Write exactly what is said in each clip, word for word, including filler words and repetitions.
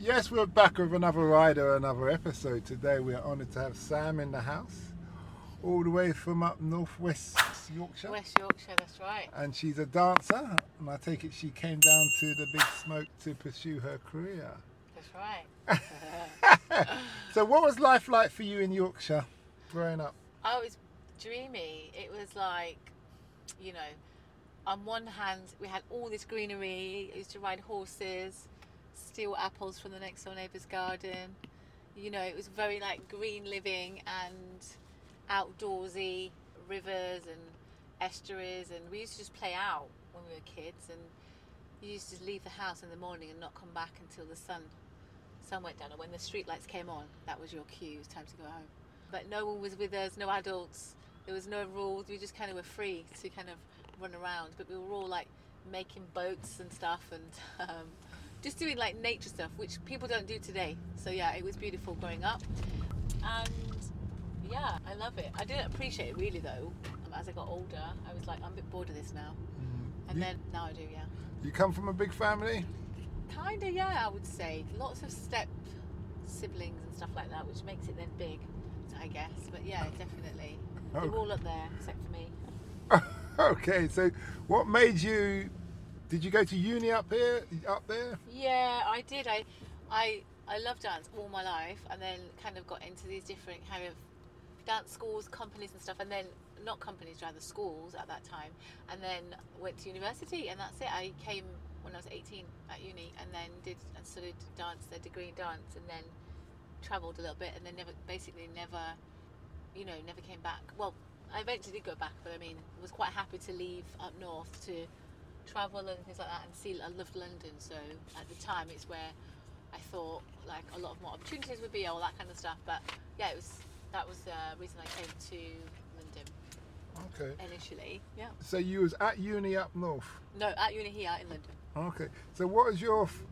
Yes, we're back with another rider, another episode. Today we are honoured to have Sam in the house, all the way from up north West Yorkshire. West Yorkshire, that's right. And she's a dancer, and I take it she came down to the Big Smoke to pursue her career. That's right. So what was life like for you in Yorkshire, growing up? Oh, it was dreamy. It was like, you know, on one hand we had all this greenery. I used to ride horses, steal apples from the next door neighbour's garden. You know, it was very like green living and outdoorsy, rivers and estuaries, and we used to just play out when we were kids, and you used to leave the house in the morning and not come back until the sun sun went down, and when the street lights came on, that was your cue, it was time to go home. But no one was with us, no adults, there was no rules, we just kind of were free to kind of run around, but we were all like making boats and stuff, and um, just doing like nature stuff, which people don't do today. So yeah, it was beautiful growing up, and yeah, I love it. I didn't appreciate it really though. As I got older, I was like, I'm a bit bored of this now. Mm. And you, then now I do, yeah. You come from a big family? Kinda, yeah, I would say. Lots of step siblings and stuff like that, which makes it then big, I guess. But yeah, definitely. Oh. They're all up there, except for me. Okay, so what made you? Did you go to uni up here, up there? Yeah, I did. I, I, I loved dance all my life, and then kind of got into these different kind of dance schools, companies and stuff, and then not companies, rather schools at that time, and then went to university, and that's it. I came when I was eighteen at uni, and then did and studied dance, a degree in dance, and then travelled a little bit, and then never, basically never, you know, never came back. Well, I eventually did go back, but I mean, I was quite happy to leave up north to travel and things like that, and see. I loved London, so at the time it's where I thought like a lot of more opportunities would be, all that kind of stuff. But yeah, it was that was the reason I came to London. Okay. Initially, yeah. So you was at uni up north? No, at uni here in London. Okay. So what was your f-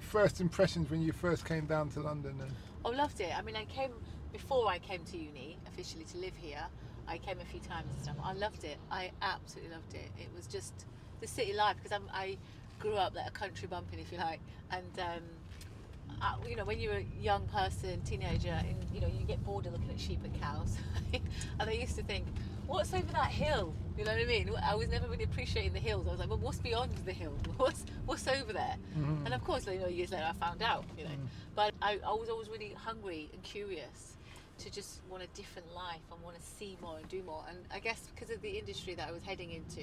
first impressions when you first came down to London then? Oh, loved it. I mean, I came before I came to uni officially to live here. I came a few times and stuff. I loved it. I absolutely loved it. It was just the city life, because I'm, I grew up like a country bumpkin, if you like, and um, I, you know, when you're a young person, teenager, and you know, you get bored of looking at sheep and cows, and I used to think, what's over that hill? You know what I mean? I was never really appreciating the hills. I was like, well, what's beyond the hill? What's what's over there? Mm-hmm. And of course, you know, years later, I found out. You know, mm-hmm. But I, I was always really hungry and curious to just want a different life and want to see more and do more. And I guess because of the industry that I was heading into,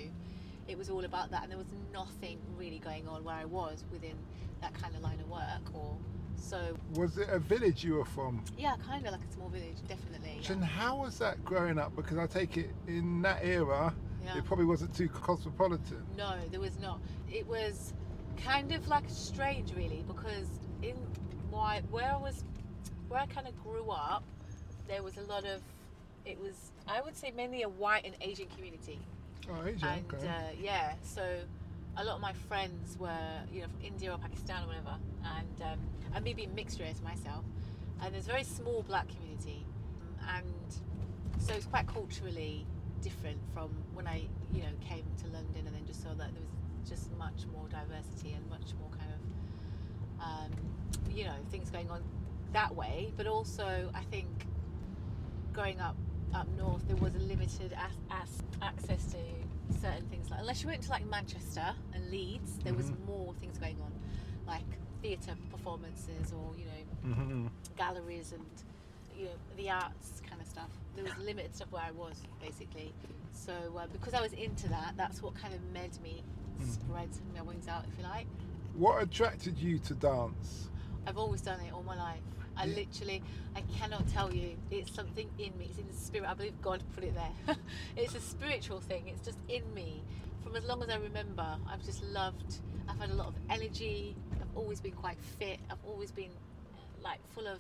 it was all about that, and there was nothing really going on where I was within that kind of line of work. Or so. Was it a village you were from? Yeah, kind of like a small village, definitely. And yeah. How was that growing up? Because I take it in that era, yeah. It probably wasn't too cosmopolitan. No, there was not. It was kind of like strange, really, because in my where I was, where I kind of grew up, there was a lot of. It was, I would say, mainly a white and Asian community. Oh, Asia, and okay. uh, yeah, so a lot of my friends were, you know, from India or Pakistan or whatever, and um, and maybe mixed race myself. And there's a very small black community, and so it's quite culturally different from when I, you know, came to London, and then just saw that there was just much more diversity and much more kind of, um, you know, things going on that way. But also, I think growing up. Up north, there was a limited as, as access to certain things. Like, unless you went to like Manchester and Leeds, there was mm-hmm. more things going on, like theatre performances or you know mm-hmm. galleries and you know the arts kind of stuff. There was limited stuff where I was basically. So uh, because I was into that, that's what kind of made me mm. spread my wings out, if you like. What attracted you to dance? I've always done it all my life. I literally, I cannot tell you, it's something in me, it's in the spirit, I believe God put it there. It's a spiritual thing, it's just in me. From as long as I remember, I've just loved, I've had a lot of energy, I've always been quite fit, I've always been like full of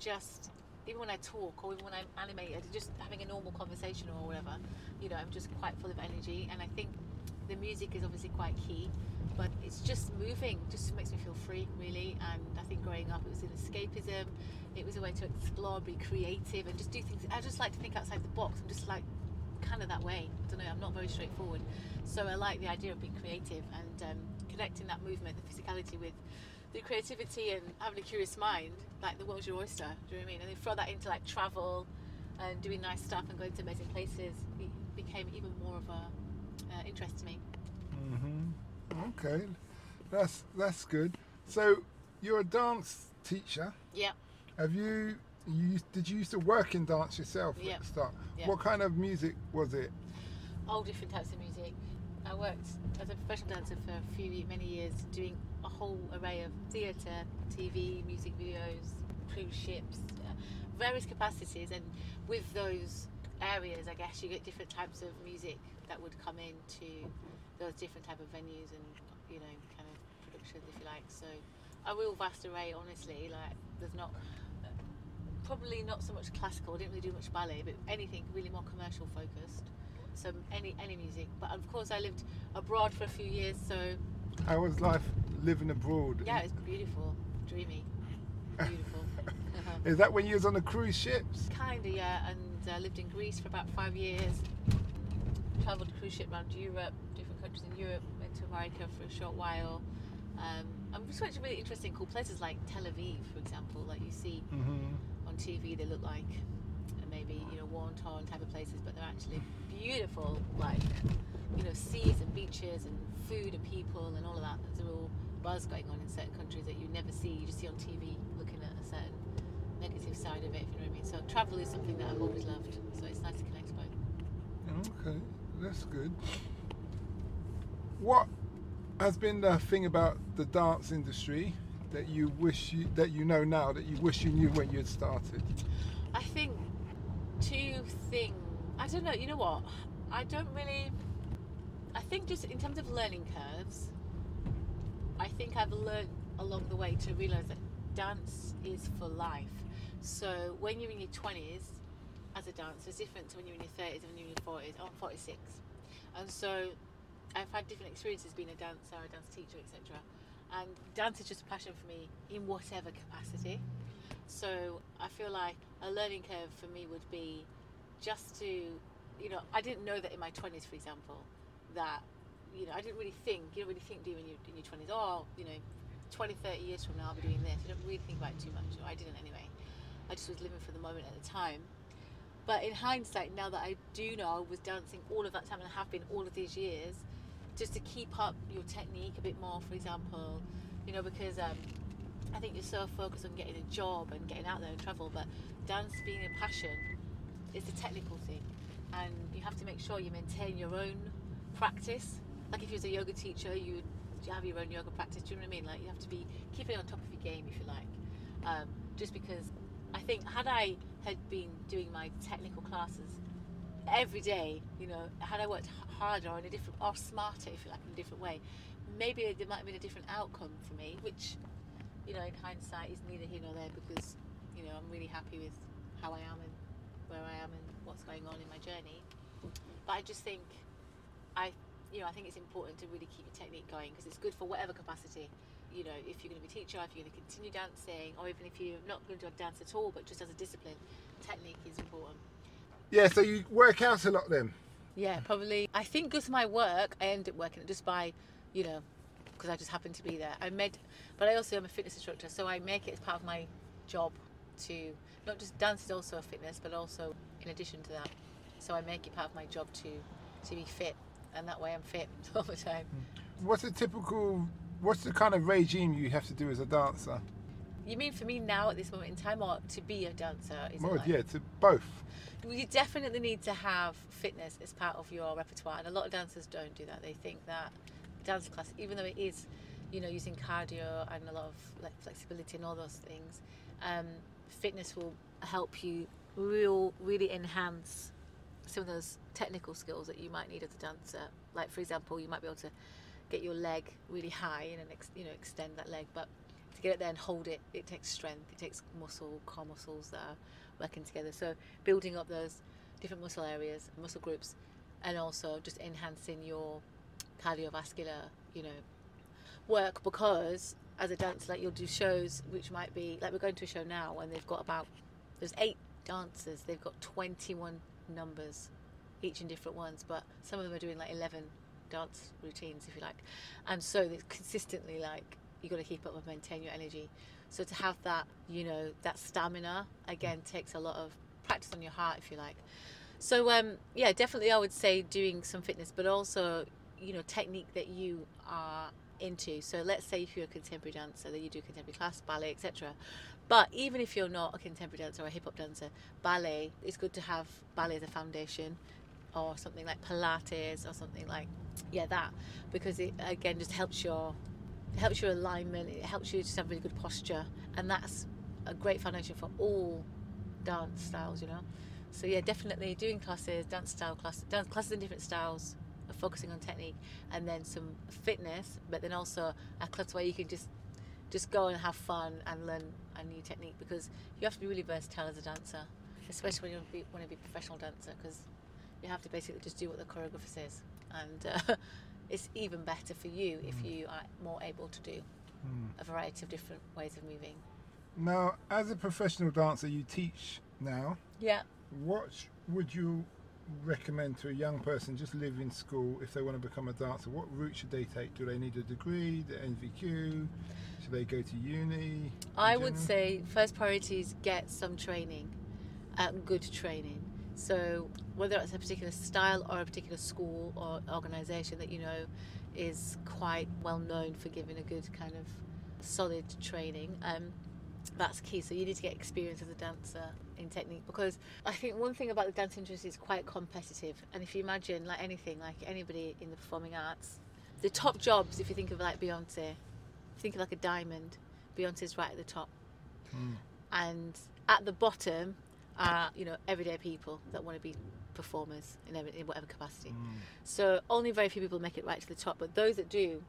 just, even when I talk or even when I'm animated, just having a normal conversation or whatever, you know, I'm just quite full of energy, and I think the music is obviously quite key. But it's just moving, just makes me feel free, really. And I think growing up, it was an escapism. It was a way to explore, be creative, and just do things. I just like to think outside the box. I'm just like kind of that way. I don't know. I'm not very straightforward. So I like the idea of being creative and um, connecting that movement, the physicality with the creativity and having a curious mind, like the world's your oyster, do you know what I mean? And then throw that into like travel and doing nice stuff and going to amazing places, it became even more of a uh, interest to me. Mm-hmm. Okay, that's that's good. So you're a dance teacher. Yeah. Have you, you did you used to work in dance yourself? Yeah. At the start? Yeah. What kind of music was it? All different types of music. I worked as a professional dancer for a few many years, doing a whole array of theatre, T V, music videos, cruise ships, uh, various capacities, and with those areas, I guess you get different types of music that would come into those different type of venues and, you know, kind of productions, if you like. So a real vast array, honestly. Like there's not uh, probably not so much classical. I didn't really do much ballet, but anything really more commercial focused. So any any music, but of course I lived abroad for a few years. So how was life living abroad? Yeah, it's beautiful, dreamy, beautiful. Is that when you was on the cruise ships? Kinda, yeah, and I uh, lived in Greece for about five years. Travelled cruise ship around Europe, different countries in Europe. Went to America for a short while. Um, and just went to really interesting, cool places like Tel Aviv, for example, like you see mm-hmm. on T V. They look like maybe, you know, worn, torn type of places, but they're actually beautiful, like, you know, seas and beaches and food and people and all of that. There's a real buzz going on in certain countries that you never see. You just see on T V looking at a certain negative side of it, if you know what I mean. So travel is something that I've always loved, so it's nice to connect both. Okay, that's good. What has been the thing about the dance industry that you wish you, that you know now, that you wish you knew when you had started? I think two things. I don't know, you know what, I don't really, I think just in terms of learning curves, I think I've learned along the way to realise that dance is for life. So when you're in your twenties as a dancer, it's different to when you're in your thirties and when you're in your forties. I'm forty-six, and so I've had different experiences being a dancer, a dance teacher, et cetera. And dance is just a passion for me in whatever capacity. So I feel like a learning curve for me would be just to, you know, I didn't know that in my twenties, for example, that, you know, I didn't really think, you don't really think, do you, when you're in your twenties, oh, you know, twenty, thirty years from now I'll be doing this. You don't really think about it too much, or I didn't anyway. I just was living for the moment at the time. But in hindsight, now that I do know I was dancing all of that time and I have been all of these years, just to keep up your technique a bit more, for example, you know, because um, I think you're so focused on getting a job and getting out there and travel, but dance being a passion, it's a technical thing, and you have to make sure you maintain your own practice. Like if you was a yoga teacher, you would have your own yoga practice, do you know what I mean? Like you have to be keeping on top of your game, if you like. Um, just because I think had I had been doing my technical classes every day, you know, had I worked harder or in a different, or smarter, if you like, in a different way, maybe there might have been a different outcome for me, which, you know, in hindsight is neither here nor there, because, you know, I'm really happy with how I am and where I am and what's going on in my journey. But I just think I you know I think it's important to really keep your technique going, because it's good for whatever capacity, you know, if you're going to be a teacher, if you're going to continue dancing, or even if you're not going to dance at all, but just as a discipline, technique is important. Yeah, so you work out a lot then? Yeah, probably. I think because of my work, I end up working it just by, you know, because I just happen to be there. I made, but I also am a fitness instructor, so I make it as part of my job to, not just dance is also a fitness, but also in addition to that. So I make it part of my job to to be fit, and that way I'm fit all the time. What's a typical, what's the kind of regime you have to do as a dancer? You mean for me now at this moment in time, or to be a dancer? Is well, it like? Yeah, to both. You definitely need to have fitness as part of your repertoire, and a lot of dancers don't do that. They think that dance class, even though it is, you know, using cardio and a lot of like flexibility and all those things, um, fitness will help you real, really enhance some of those technical skills that you might need as a dancer. Like, for example, you might be able to get your leg really high and, ex- you know, extend that leg, but to get it there and hold it, it takes strength, it takes muscle, core muscles that are working together. So building up those different muscle areas, muscle groups, and also just enhancing your cardiovascular, you know, work, because as a dancer, like, you'll do shows which might be like, we're going to a show now and they've got about, there's eight dancers, they've got twenty-one numbers each in different ones, but some of them are doing like eleven dance routines, if you like, and so it's consistently like, you've got to keep up and maintain your energy. So to have that, you know, that stamina, again, takes a lot of practice on your heart, if you like. So, um, yeah, definitely I would say doing some fitness, but also, you know, technique that you are into. So let's say if you're a contemporary dancer, that you do contemporary class, ballet, et cetera. But even if you're not a contemporary dancer or a hip-hop dancer, ballet, it's good to have ballet as a foundation, or something like Pilates, or something like, yeah, that. Because it, again, just helps your, helps your alignment, it helps you just have really good posture, and that's a great foundation for all dance styles, you know. So yeah, definitely doing classes, dance style classes, dance classes in different styles, focusing on technique, and then some fitness, but then also a class where you can just just go and have fun and learn a new technique, because you have to be really versatile as a dancer, especially when you want to be, want to be a professional dancer, because you have to basically just do what the choreographer says, and uh, it's even better for you if mm. you are more able to do mm. a variety of different ways of moving. Now, as a professional dancer, you teach now. Yeah. What would you recommend to a young person just leaving school if they want to become a dancer? What route should they take? Do they need a degree, the N V Q? Should they go to uni? I would say first priority is get some training, uh, good training. So whether it's a particular style or a particular school or organisation that you know is quite well known for giving a good kind of solid training, um, that's key. So you need to get experience as a dancer in technique, because I think one thing about the dance industry is quite competitive, and if you imagine like anything, like anybody in the performing arts, the top jobs, if you think of like Beyonce, think of like a diamond, Beyonce's right at the top, mm. and at the bottom are, you know, everyday people that want to be performers in, every, in whatever capacity. Mm. So only very few people make it right to the top, but those that do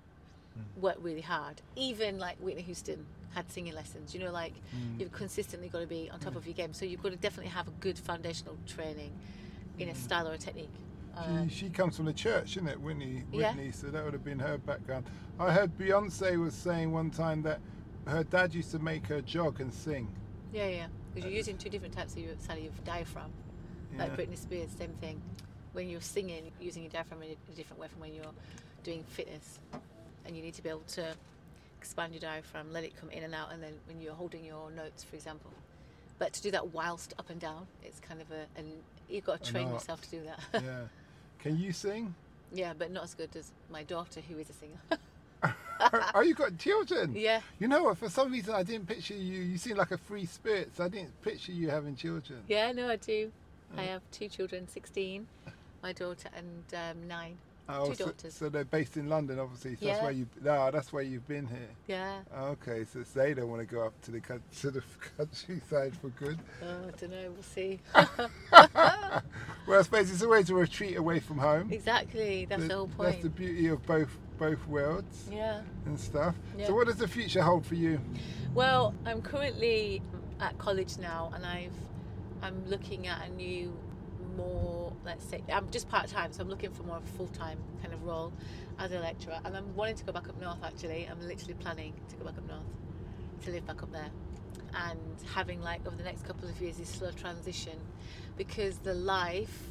mm. work really hard. Even like Whitney Houston had singing lessons, you know, like mm. you've consistently got to be on top mm. of your game. So you've got to definitely have a good foundational training in mm. a style or a technique. Um, she, she comes from the church, isn't it, Whitney? Whitney, yeah. So that would have been her background. I heard Beyonce was saying one time that her dad used to make her jog and sing. Yeah, yeah. Because you're using two different types of your, sorry, of diaphragm, yeah. Like Britney Spears, same thing. When you're singing, you're using your diaphragm in a different way from when you're doing fitness, and you need to be able to expand your diaphragm, let it come in and out, and then when you're holding your notes, for example. But to do that whilst up and down, it's kind of a, and you've got to train yourself to do that. Yeah. Can you sing? Yeah, but not as good as my daughter, who is a singer. Are you got children? Yeah. You know what, for some reason I didn't picture you, you seem like a free spirit, so I didn't picture you having children. Yeah, no, I do. Oh. I have two children, sixteen, my daughter, and um, nine. Oh, two so, daughters. So they're based in London, obviously, so yeah. that's where you, no, that's where you've been here. Yeah. Okay, so they don't want to go up to the, to the countryside for good. Oh, I don't know, we'll see. Well, I suppose it's a way to retreat away from home. Exactly, that's the, the whole point. That's the beauty of both both worlds, yeah, and stuff. Yeah. So what does the future hold for you? Well, I'm currently at college now, and I've I'm looking at a new, more, let's say, I'm just part-time, so I'm looking for more of a full-time kind of role as a lecturer, and I'm wanting to go back up north. Actually, I'm literally planning to go back up north, to live back up there, and having, like, over the next couple of years, this slow transition, because the life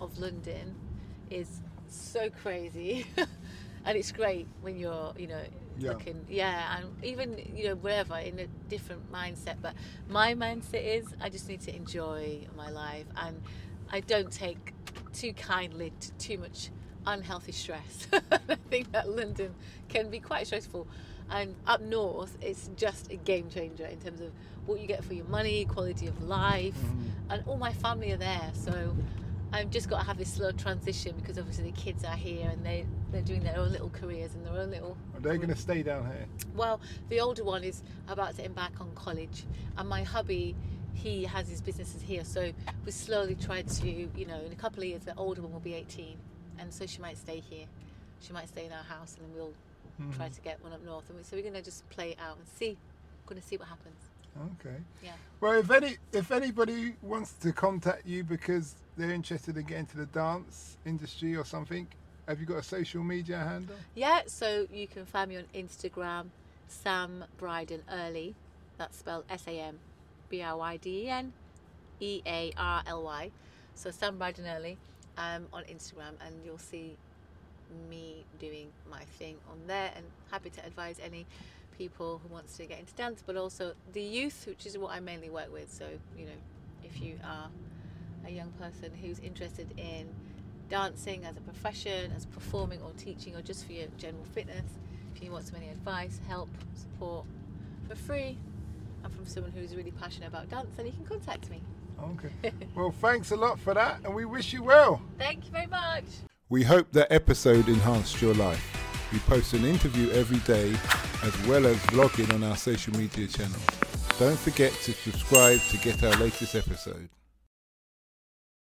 of London is so crazy. And it's great when you're, you know, yeah. looking, yeah, and even, you know, wherever, in a different mindset. But my mindset is I just need to enjoy my life, and I don't take too kindly to too much unhealthy stress. I think that London can be quite stressful. And up north, it's just a game changer in terms of what you get for your money, quality of life, mm-hmm. and all my family are there, so I've just got to have this slow transition, because obviously the kids are here, and they, they're doing their own little careers and their own little... Are they going to stay down here? Well, the older one is about to embark on college, and my hubby, he has his businesses here, so we slowly try to, you know, in a couple of years, the older one will be eighteen, and so she might stay here. She might stay in our house, and then we'll mm-hmm. try to get one up north. And we, so we're going to just play it out and see. We're going to see what happens. Okay. Yeah. Well, if any if anybody wants to contact you because they're interested in getting to the dance industry or something, have you got a social media handle? Yeah, so you can find me on Instagram, Sam Bryden Early. That's spelled S A M B R Y D E N E A R L Y. So Sam Bryden Early um, on Instagram, and you'll see me doing my thing on there, and happy to advise any people who wants to get into dance, but also the youth, which is what I mainly work with. So, you know, if you are a young person who's interested in dancing as a profession, as performing or teaching, or just for your general fitness, if you want some any advice, help, support for free, and from someone who's really passionate about dance, then you can contact me. Okay. Well, thanks a lot for that, and we wish you well. Thank you very much. We hope that episode enhanced your life. We post an interview every day, as well as vlogging on our social media channels. Don't forget to subscribe to get our latest episode.